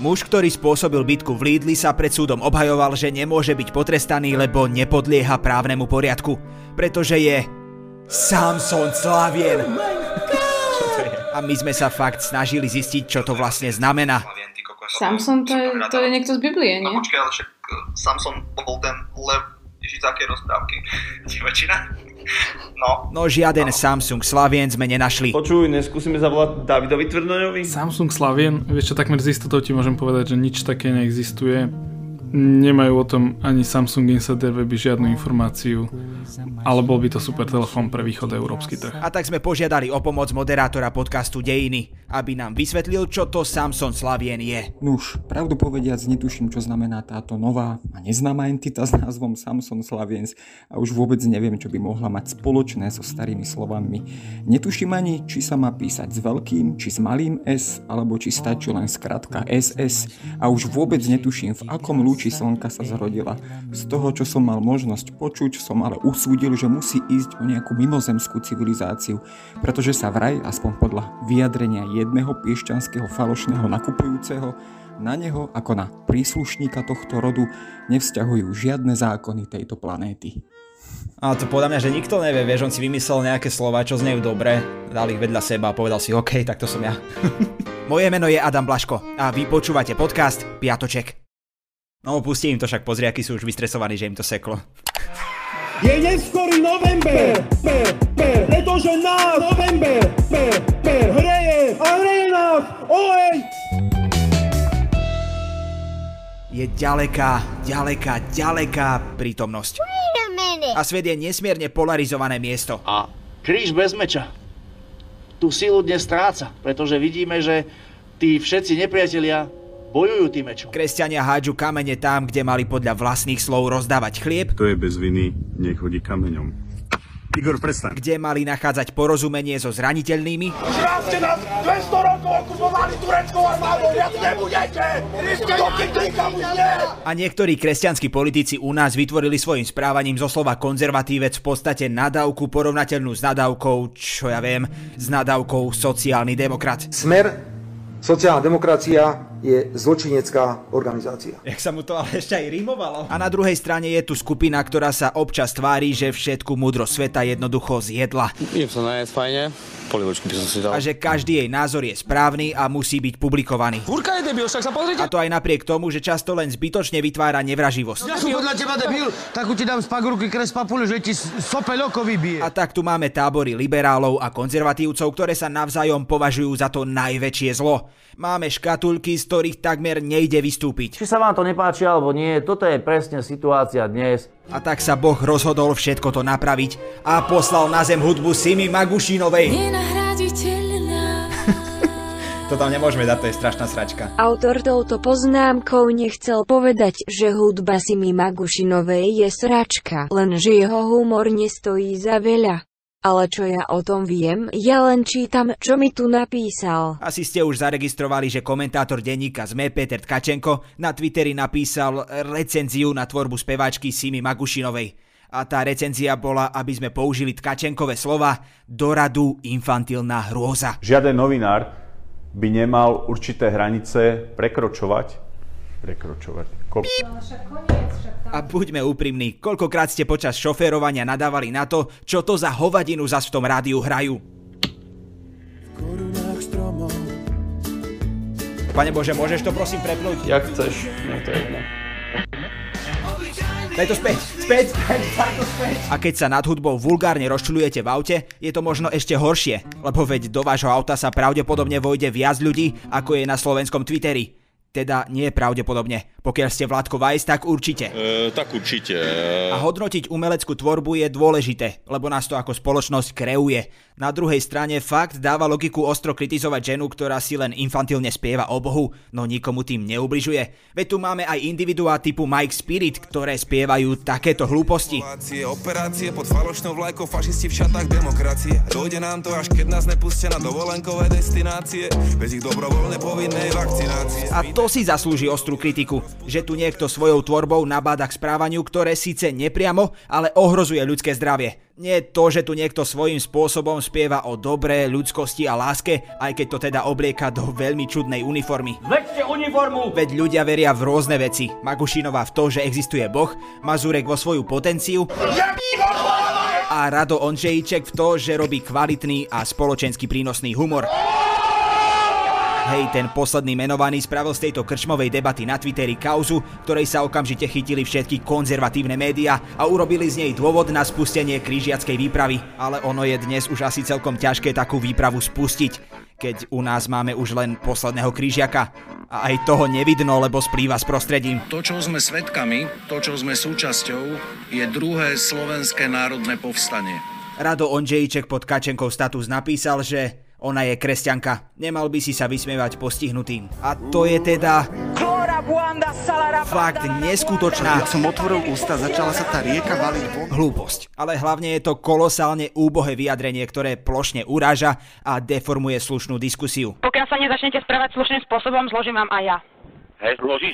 Muž, ktorý spôsobil bitku v Lidli, sa pred súdom obhajoval, že nemôže byť potrestaný, lebo nepodlieha právnemu poriadku, pretože je Samsung Slavien. A my sme sa fakt snažili zistiť, čo to vlastne znamená. Samson to je niekto z Biblie, nie? No počkaj, ale však Samson bol ten lev Ježizákej rozprávky. Divačina? No žiaden Samsung Slavien sme nenašli. Počuj, neskúsime zavolať Davidovi Tvrdoňovi? Samsung Slavien, vieš čo, takmer z istotou ti môžem povedať, že nič také neexistuje. Nemajú o tom ani Samsung Insider Weby žiadnu informáciu, ale bol by to super telefón pre východ európsky trh. A tak sme požiadali o pomoc moderátora podcastu Dejiny, aby nám vysvetlil, čo to Samson Slavien je. Nuž, pravdu povediac, netuším, čo znamená táto nová a neznáma entita s názvom Samson Slavien a už vôbec neviem, čo by mohla mať spoločné so starými slovami. Netuším ani, či sa má písať s veľkým, či s malým S, alebo či stačí len skratka SS a už vôbec netuším, v akom lúči slnka sa zrodila. Z toho, čo som mal možnosť počuť, som ale usúdil, že musí ísť o nejakú mimozemskú civilizáciu, pretože sa vraj, aspoň podľa vyjadrenia jedného piešťanského falošného nakupujúceho, na neho ako na príslušníka tohto rodu nevzťahujú žiadne zákony tejto planéty. A to podľa mňa, že nikto nevie, vieš, on si vymyslel nejaké slova, čo znejú dobre, dal ich vedľa seba a povedal si, OK, tak to som ja. Moje meno je Adam Blaško a vy počúvate podcast Piatoček. No, pustím to, však pozri, akí sú už vystresovaní, že im to seklo. Je neskorý november, pretože nás november, hreje a hreje nás, olej! Je ďaleká prítomnosť. A svet je nesmierne polarizované miesto. A kríž bez meča tú silu dnes stráca, pretože vidíme, že tí všetci nepriatelia bojujú tým mečom. Kresťania hádžu kamene tam, kde mali podľa vlastných slov rozdávať chlieb. To je bez viny, nech hodí kameňom. Igor, prestaň. Kde mali nachádzať porozumenie so zraniteľnými. Už raz ste nás 200 rokov okupovali tureckou armádou, viac nebudete! A niektorí kresťanskí politici u nás vytvorili svojim správaním zo slova konzervatívec v podstate nadávku porovnateľnú s nadávkou, čo ja viem, s nadávkou sociálny demokrat. Smer sociálna demokracia je zločinecká organizácia. Jak sa mu to ale ešte aj rímovalo. A na druhej strane je tu skupina, ktorá sa občas tvári, že všetku múdrosť sveta jednoducho zjedla. Idem sa najesť fajne, polivočky by som si dal. A že každý jej názor je správny a musí byť publikovaný. Furka je debil, však sa pozrite. A to aj napriek tomu, že často len zbytočne vytvára nevraživosť. Ja som podľa teba debil, tak ti dám z pagurky kres papule, že ti sopeľoko vybije. A tak tu máme tábory liberálov a konzervatívcov, ktoré sa navzájom považujú za to najväčšie zlo. Máme škatulky, z ktorých takmer nejde vystúpiť. Či sa vám to nepáči alebo nie, toto je presne situácia dnes. A tak sa Boh rozhodol všetko to napraviť a poslal na zem hudbu Simi Magušinovej. Nenahraditeľná. To tam nemôžeme dať, to je strašná sračka. Autor touto poznámkou nechcel povedať, že hudba Simi Magušinovej je sračka, lenže jeho humor nestojí za veľa. Ale čo ja o tom viem, ja len čítam, čo mi tu napísal. Asi ste už zaregistrovali, že komentátor denníka SME Peter Tkačenko na Twitteri napísal recenziu na tvorbu speváčky Simi Magušinovej. A tá recenzia bola, aby sme použili Tkačenkové slova, do radu infantilná hrôza. Žiaden novinár by nemal určité hranice prekročovať. A buďme úprimní, koľkokrát ste počas šoférovania nadávali na to, čo to za hovadinu zas v tom rádiu hrajú. Pane Bože, môžeš to prosím prepnúť? Jak chceš, no to je jedno. Daj to späť. A keď sa nad hudbou vulgárne rozčulujete v aute, je to možno ešte horšie, lebo veď do vášho auta sa pravdepodobne vojde viac ľudí, ako je na slovenskom Twitteri. Teda nie je pravdepodobne. Pokiaľ ste Vládko Vajs, tak určite. Tak určite. A hodnotiť umeleckú tvorbu je dôležité, lebo nás to ako spoločnosť kreuje. Na druhej strane fakt dáva logiku ostro kritizovať ženu, ktorá si len infantilne spieva o Bohu, no nikomu tým neubližuje. Veď tu máme aj individuá typu Mike Spirit, ktoré spievajú takéto hlúposti. Operácie pod falošnou vlajkou, fašisti v šatách demokracie. Dojde nám to, až keď nás nepustia na dovolenkové destinácie, bez ich dobrovoľne povinnej vakcinácie. To si zaslúži ostrú kritiku. že tu niekto svojou tvorbou nabáda k správaniu, ktoré síce nepriamo, ale ohrozuje ľudské zdravie. Nie to, že tu niekto svojím spôsobom spieva o dobre, ľudskosti a láske, aj keď to teda oblieka do veľmi čudnej uniformy. Vedzte uniformu! Veď ľudia veria v rôzne veci. Magušinová v to, že existuje Boh, Mazurek vo svoju potenciu a Rado Ondrejíček v to, že robí kvalitný a spoločensky prínosný humor. Hej, ten posledný menovaný spravil z tejto krčmovej debaty na Twitteri kauzu, ktorej sa okamžite chytili všetky konzervatívne médiá a urobili z nej dôvod na spustenie križiackej výpravy. Ale ono je dnes už asi celkom ťažké takú výpravu spustiť, keď u nás máme už len posledného križiaka. A aj toho nevidno, lebo splýva s prostredím. To, čo sme svedkami, to, čo sme súčasťou, je druhé slovenské národné povstanie. Rado Ondrejíček pod Kačenkov status napísal, že ona je kresťanka. Nemal by si sa vysmievať postihnutým. A to je teda fakt neskutočná. Ja som otvoril ústa, začala sa tá rieka valiť von. Hlúposť. Ale hlavne je to kolosálne úbohé vyjadrenie, ktoré plošne uráža a deformuje slušnú diskusiu. Pokiaľ sa nezačnete správať slušným spôsobom, zložím vám aj ja.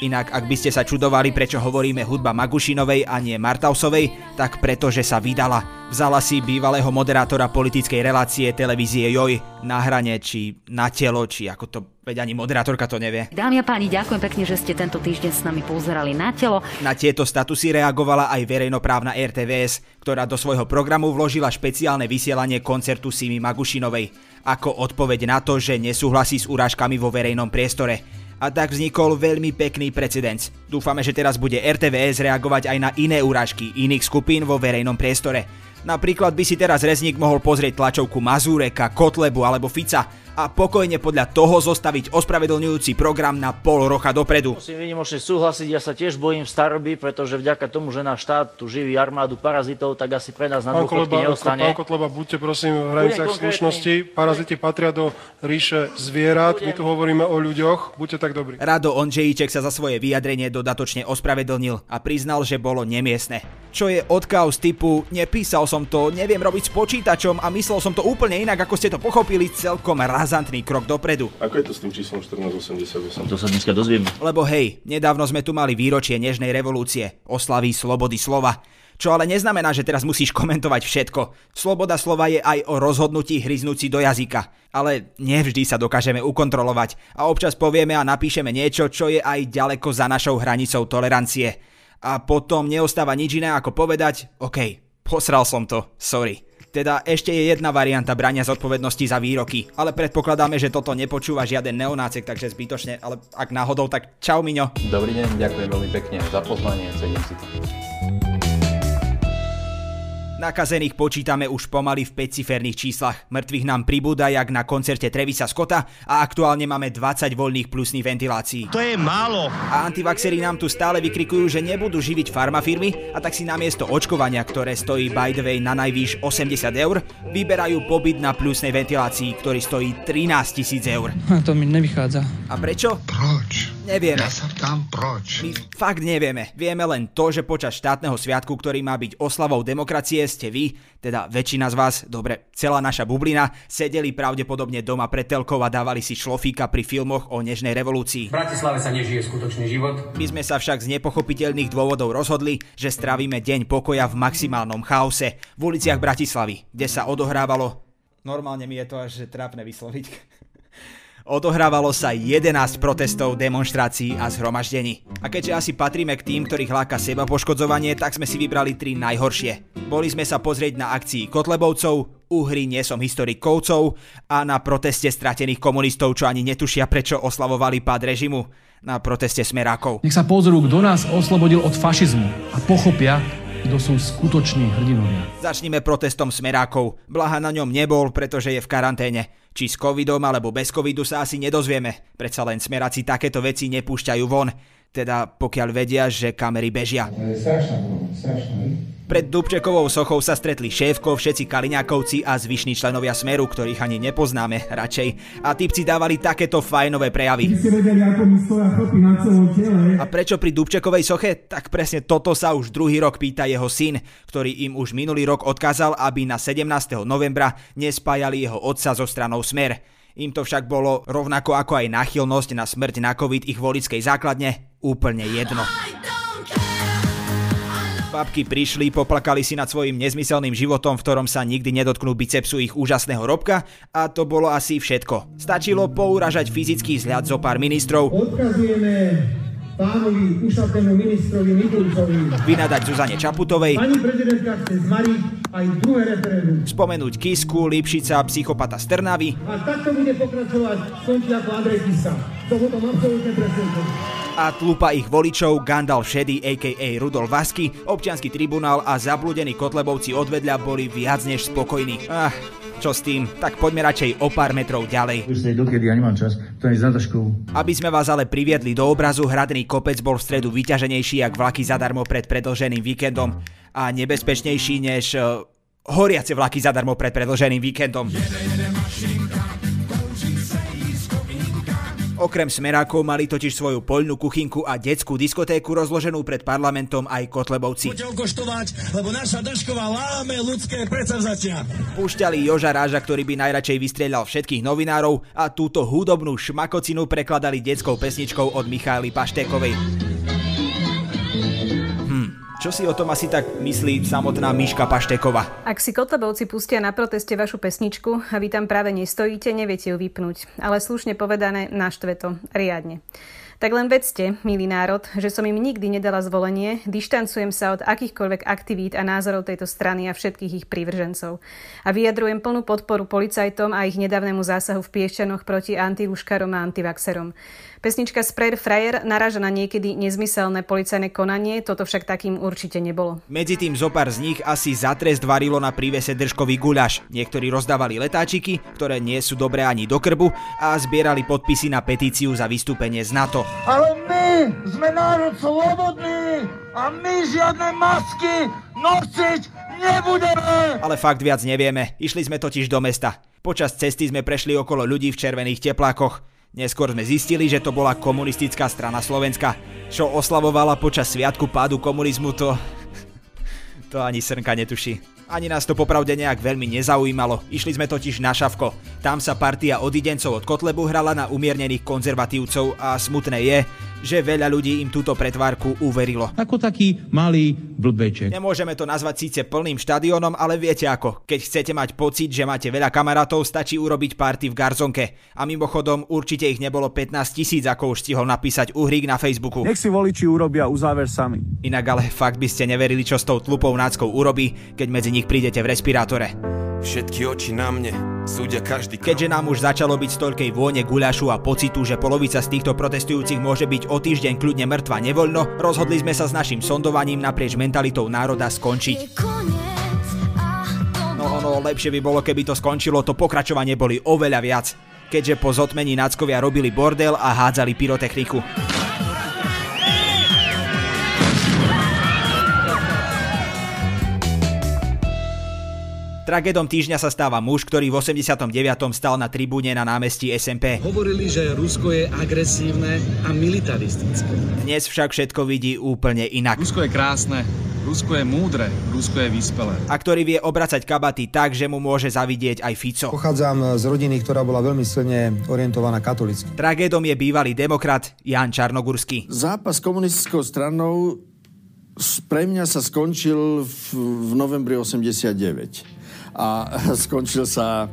Inak, ak by ste sa čudovali, prečo hovoríme hudba Magušinovej a nie Martausovej, tak pretože sa vydala. Vzala si bývalého moderátora politickej relácie televízie Joj na hrane, či na telo, či ako to, veď ani moderátorka to nevie. Dámy a páni, ďakujem pekne, že ste tento týždeň s nami pozerali na telo. Na tieto statusy reagovala aj verejnoprávna RTVS, ktorá do svojho programu vložila špeciálne vysielanie koncertu Simi Magušinovej, ako odpoveď na to, že nesúhlasí s urážkami vo verejnom priestore. A tak vznikol veľmi pekný precedens. Dúfame, že teraz bude RTVS reagovať aj na iné urážky iných skupín vo verejnom priestore. Napríklad by si teraz Rezník mohol pozrieť tlačovku Mazureka, Kotlebu alebo Fica a pokojne podľa toho zostaviť ospravedlňujúci program na pol roka dopredu. Musím výnimočne súhlasiť, ja sa tiež bojím staroby, pretože vďaka tomu, že náš štát tu živí armádu parazitov, tak asi pre nás na dôchodky neostane. Pán Kotleba, buďte prosím v hranicách slušnosti. Paraziti patria do ríše zvierat, my tu hovoríme o ľuďoch, buďte tak dobrí. Rado Ondrejíček sa za svoje vyjadrenie dodatočne ospravedlnil a priznal, že bolo nemiestne. Čo je odkaz typu nepísal som to, neviem robiť s počítačom a myslel som to úplne inak, ako ste to pochopili, celkom razantný krok dopredu. Ako je to s tým číslom 1488? To sa dneska dozviem. Lebo hej, nedávno sme tu mali výročie nežnej revolúcie, oslavy slobody slova. Čo ale neznamená, že teraz musíš komentovať všetko. Sloboda slova je aj o rozhodnutí hryznúci do jazyka. Ale nevždy sa dokážeme ukontrolovať a občas povieme a napíšeme niečo, čo je aj ďaleko za našou hranicou tolerancie. A potom neostáva nič iné ako povedať, OK, posral som to, sorry. Teda ešte je jedna varianta brania zodpovednosti za výroky, ale predpokladáme, že toto nepočúva žiaden neonácek, takže zbytočne, ale ak náhodou, tak čau Miňo. Dobrý deň, ďakujem veľmi pekne za pozvanie, cením si to. Nakazených počítame už pomaly v 5-ciferných číslach, mŕtvych nám pribúda jak na koncerte Trevisa Scotta a aktuálne máme 20 voľných plusných ventilácií. To je málo. A antivaxeri nám tu stále vykrikujú, že nebudú živiť farmafirmy a tak si namiesto očkovania, ktoré stojí by the way na najvýš 80 €, vyberajú pobyt na plusnej ventilácii, ktorý stojí 13 000 €. A to mi nevychádza. A prečo? Proč? Nevieme. Ja som tam proč. My fakt nevieme. Vieme len to, že počas štátneho sviatku, ktorý má byť oslavou demokracie, ste vy, teda väčšina z vás, dobre, celá naša bublina, sedeli pravdepodobne doma pred telkou a dávali si šlofíka pri filmoch o nežnej revolúcii. V Bratislave sa nežije skutočný život. My sme sa však z nepochopiteľných dôvodov rozhodli, že strávime deň pokoja v maximálnom chaose v uliciach Bratislavy, kde sa odohrávalo... Normálne mi je to až trápne vysloviť... Odohrávalo sa 11 protestov, demonštrácií a zhromaždení. A keďže asi patríme k tým, ktorých láka seba poškodzovanie, tak sme si vybrali 3 najhoršie. Boli sme sa pozrieť na akcii Kotlebovcov, Uhrí nie som historik Kovcov a na proteste stratených komunistov, čo ani netušia, prečo oslavovali pád režimu, na proteste Smerákov. Nech sa pozrú, kto nás oslobodil od fašizmu a pochopia, kto sú skutoční hrdinovia. Začnime protestom Smerákov. Blaha na ňom nebol, pretože je v karanténe. Či s covidom alebo bez covidu sa asi nedozvieme. Predsa len Smeráci takéto veci nepúšťajú von. Teda pokiaľ vedia, že kamery bežia. Pred Dubčekovou sochou sa stretli šéfko, všetci Kaliňákovci a zvyšní členovia Smeru, ktorých ani nepoznáme radšej. A typci dávali takéto fajnové prejavy. A prečo pri Dubčekovej soche? Tak presne toto sa už druhý rok pýta jeho syn, ktorý im už minulý rok odkázal, aby na 17. novembra nespájali jeho otca so stranou Smer. Im to však bolo rovnako ako aj náchylnosť na smrť na covid ich voličskej základne úplne jedno. Babky prišli, poplakali si nad svojím nezmyselným životom, v ktorom sa nikdy nedotknú bicepsu ich úžasného Robka, a to bolo asi všetko. Stačilo pouražať fyzický vzhľad zo pár ministrov. Odkazujeme pánovi ušatnému ministrovi Mikulcovi. Vynadať Zuzane Čaputovej. Pani prezidentka chce zmariť aj druhé referendum. Spomenúť Kisku, Lipšica, psychopata z Trnavy. A takto bude pokračovať, skončí ako Andrej Kiska. To potom absolútne prezidentom. A tlupa ich voličov, Gandalf Šedý a.k.a. Rudolf Vasky, občiansky tribunál a zabludení kotlebovci odvedľa boli viac než spokojní. Čo s tým? Tak poďme radšej o pár metrov ďalej. Už ste dokedy, ja nemám čas, to je za taškou. Aby sme vás ale priviedli do obrazu, Hradný kopec bol v stredu vyťaženejší jak vlaky zadarmo pred predĺženým víkendom a nebezpečnejší než horiace vlaky zadarmo pred predĺženým víkendom. Okrem smerákov mali totiž svoju poľnú kuchynku a detskú diskotéku rozloženú pred parlamentom aj kotlebovci. Poďte koštovať, lebo naša Dašková láme ľudské predsavzatia. Púšťali Joža Ráža, ktorý by najradšej vystrieľal všetkých novinárov, a túto hudobnú šmakocinu prekladali detskou pesničkou od Michaely Paštékovej. Čo si o tom asi tak myslí samotná Miška Paštéková? Ak si kotlebovci pustia na proteste vašu pesničku a vy tam práve nestojíte, neviete ju vypnúť. Ale slušne povedané, naštve to riadne. Tak len vedzte, milý národ, že som im nikdy nedala zvolenie, dištancujem sa od akýchkoľvek aktivít a názorov tejto strany a všetkých ich prívržencov. A vyjadrujem plnú podporu policajtom a ich nedávnemu zásahu v Piešťanoch proti antiluškarom a antivaxerom. Pesnička Sprayer Frajer naráža na niekedy nezmyselné policajné konanie, toto však takým určite nebolo. Medzi tým zopár z nich asi za trest varilo na prívese držkový guľaš. Niektorí rozdávali letáčiky, ktoré nie sú dobré ani do krbu, a zbierali podpisy na petíciu za vystúpenie z NATO. Ale my sme národ slobodný a my žiadne masky nosiť nebudeme! Ale fakt viac nevieme, išli sme totiž do mesta. Počas cesty sme prešli okolo ľudí v červených teplákoch. Neskôr sme zistili, že to bola Komunistická strana Slovenska, čo oslavovala počas sviatku pádu komunizmu, to ani srnka netuší. Ani nás to popravde nejak veľmi nezaujímalo, išli sme totiž na Šavko. Tam sa partia odidencov od Kotlebu hrala na umiernených konzervatívcov a smutné je, že veľa ľudí im túto pretvárku uverilo. Ako taký malý blbeček. Nemôžeme to nazvať síce plným štadiónom, ale viete ako. Keď chcete mať pocit, že máte veľa kamarátov, stačí urobiť party v garzonke. A mimochodom, určite ich nebolo 15 000, ako už stihol napísať Uhrík na Facebooku. Nech si voliči urobia uzáver sami. Inak ale fakt by ste neverili, čo s tou tlupou náckou urobí, keď medzi nich prídete v respirátore. Všetky oči na mne, súdia každý krok. Keďže nám už začalo byť z toľkej vône guľašu a pocitu, že polovica z týchto protestujúcich môže byť o týždeň kľudne mŕtva nevoľno, rozhodli sme sa s našim sondovaním naprieč mentalitou národa skončiť. No, lepšie by bolo, keby to skončilo, to pokračovanie boli oveľa viac. Keďže po zotmení náckovia robili bordel a hádzali pyrotechniku. Tragédom týždňa sa stáva muž, ktorý v 89. stal na tribúne na námestí SMP. Hovorili, že Rusko je agresívne a militaristické. Dnes však všetko vidí úplne inak. Rusko je krásne, Rusko je múdre, Rusko je vyspelé. A ktorý vie obracať kabaty tak, že mu môže zavidieť aj Fico. Pochádzam z rodiny, ktorá bola veľmi silne orientovaná katolícky. Tragédom je bývalý demokrat Ján Čarnogurský. Zápas komunistickou stranou pre mňa sa skončil v novembri 89. A skončil sa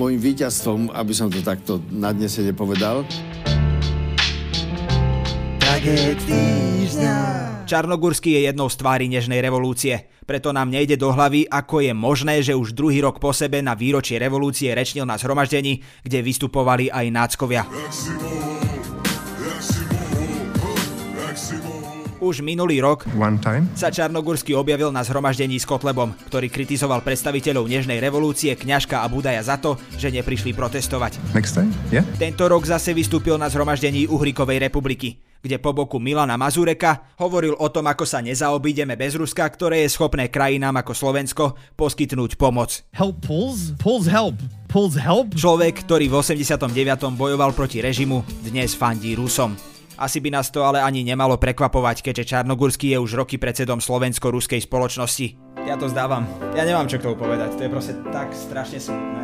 môjim víťazstvom, aby som to takto na dnesene povedal. Čarnogurský je jednou z tvári nežnej revolúcie. Preto nám nejde do hlavy, ako je možné, že už druhý rok po sebe na výročie revolúcie rečnil na zhromaždení, kde vystupovali aj náckovia. Už minulý rok sa Čarnogurský objavil na zhromaždení s Kotlebom, ktorý kritizoval predstaviteľov nežnej revolúcie, Kňažka a Budaja za to, že neprišli protestovať. Tento rok zase vystúpil na zhromaždení Uhríkovej republiky, kde po boku Milana Mazureka hovoril o tom, ako sa nezaobídeme bez Ruska, ktoré je schopné krajinám ako Slovensko poskytnúť pomoc. Help. Človek, ktorý v 89. bojoval proti režimu, dnes fandí Rusom. Asi by nás to ale ani nemalo prekvapovať, keďže Čarnogurský je už roky predsedom slovensko-ruskej spoločnosti. Ja to zdávam. Ja nemám čo k tomu povedať. To je proste tak strašne smutné.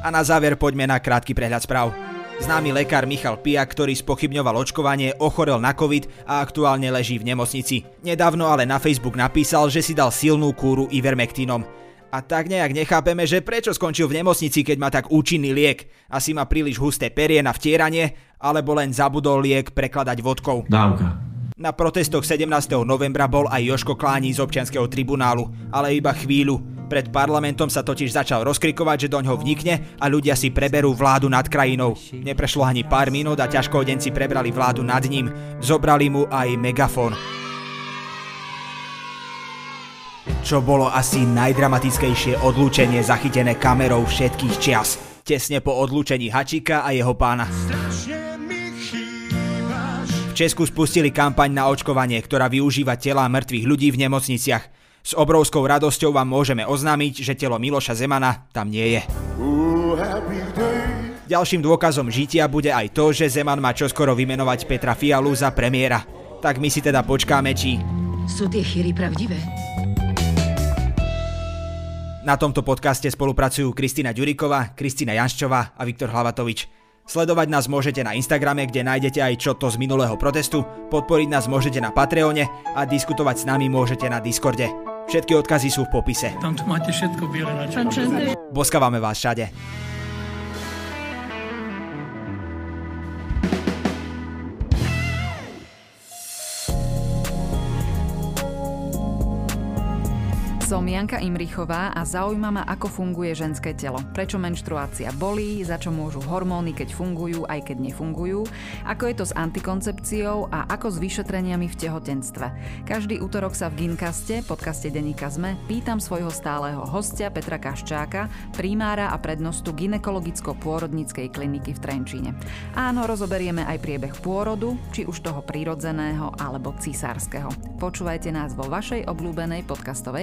A na záver poďme na krátky prehľad správ. Známy lekár Michal Pijak, ktorý spochybňoval očkovanie, ochorel na covid a aktuálne leží v nemocnici. Nedávno ale na Facebook napísal, že si dal silnú kúru ivermektínom. A tak nejak nechápeme, že prečo skončil v nemocnici, keď má tak účinný liek. Asi má príliš husté perie na vtieranie, alebo len zabudol liek prekladať vodkou. Dávka. Na protestoch 17. novembra bol aj Jožko Klání z občianskeho tribunálu, ale iba chvíľu. Pred parlamentom sa totiž začal rozkrikovať, že doňho vnikne a ľudia si preberú vládu nad krajinou. Neprešlo ani pár minút a ťažkohodenci prebrali vládu nad ním. Zobrali mu aj megafón. Čo bolo asi najdramatickejšie odlúčenie zachytené kamerou všetkých čias. Tesne po odlúčení Hačíka a jeho pána. V Česku spustili kampaň na očkovanie, ktorá využíva telá mŕtvych ľudí v nemocniciach. S obrovskou radosťou vám môžeme oznámiť, že telo Miloša Zemana tam nie je. Ďalším dôkazom žitia bude aj to, že Zeman má čoskoro vymenovať Petra Fialu za premiéra. Tak my si teda počkáme, či... Sú tie chýry pravdivé? Na tomto podcaste spolupracujú Kristína Ďuriková, Kristína Janščová a Viktor Hlavatovič. Sledovať nás môžete na Instagrame, kde nájdete aj čo to z minulého protestu, podporiť nás môžete na Patreone a diskutovať s nami môžete na Discorde. Všetky odkazy sú v popise. Tam tu máte všetko biele na čele. Boskávame vás všade. Som Janka Imrichová a zaujíma ma, ako funguje ženské telo. Prečo menštruácia bolí, za čo môžu hormóny, keď fungujú, aj keď nefungujú, ako je to s antikoncepciou a ako s vyšetreniami v tehotenstve. Každý útorok sa v Ginkaste, podcaste denníka SME, pýtam svojho stáleho hostia Petra Kaščáka, primára a prednostu gynekologicko-pôrodníckej kliniky v Trenčíne. Áno, rozoberieme aj priebeh pôrodu, či už toho prirodzeného alebo cisárskeho. Počúvajte nás vo vašej obľúbenej podcastovej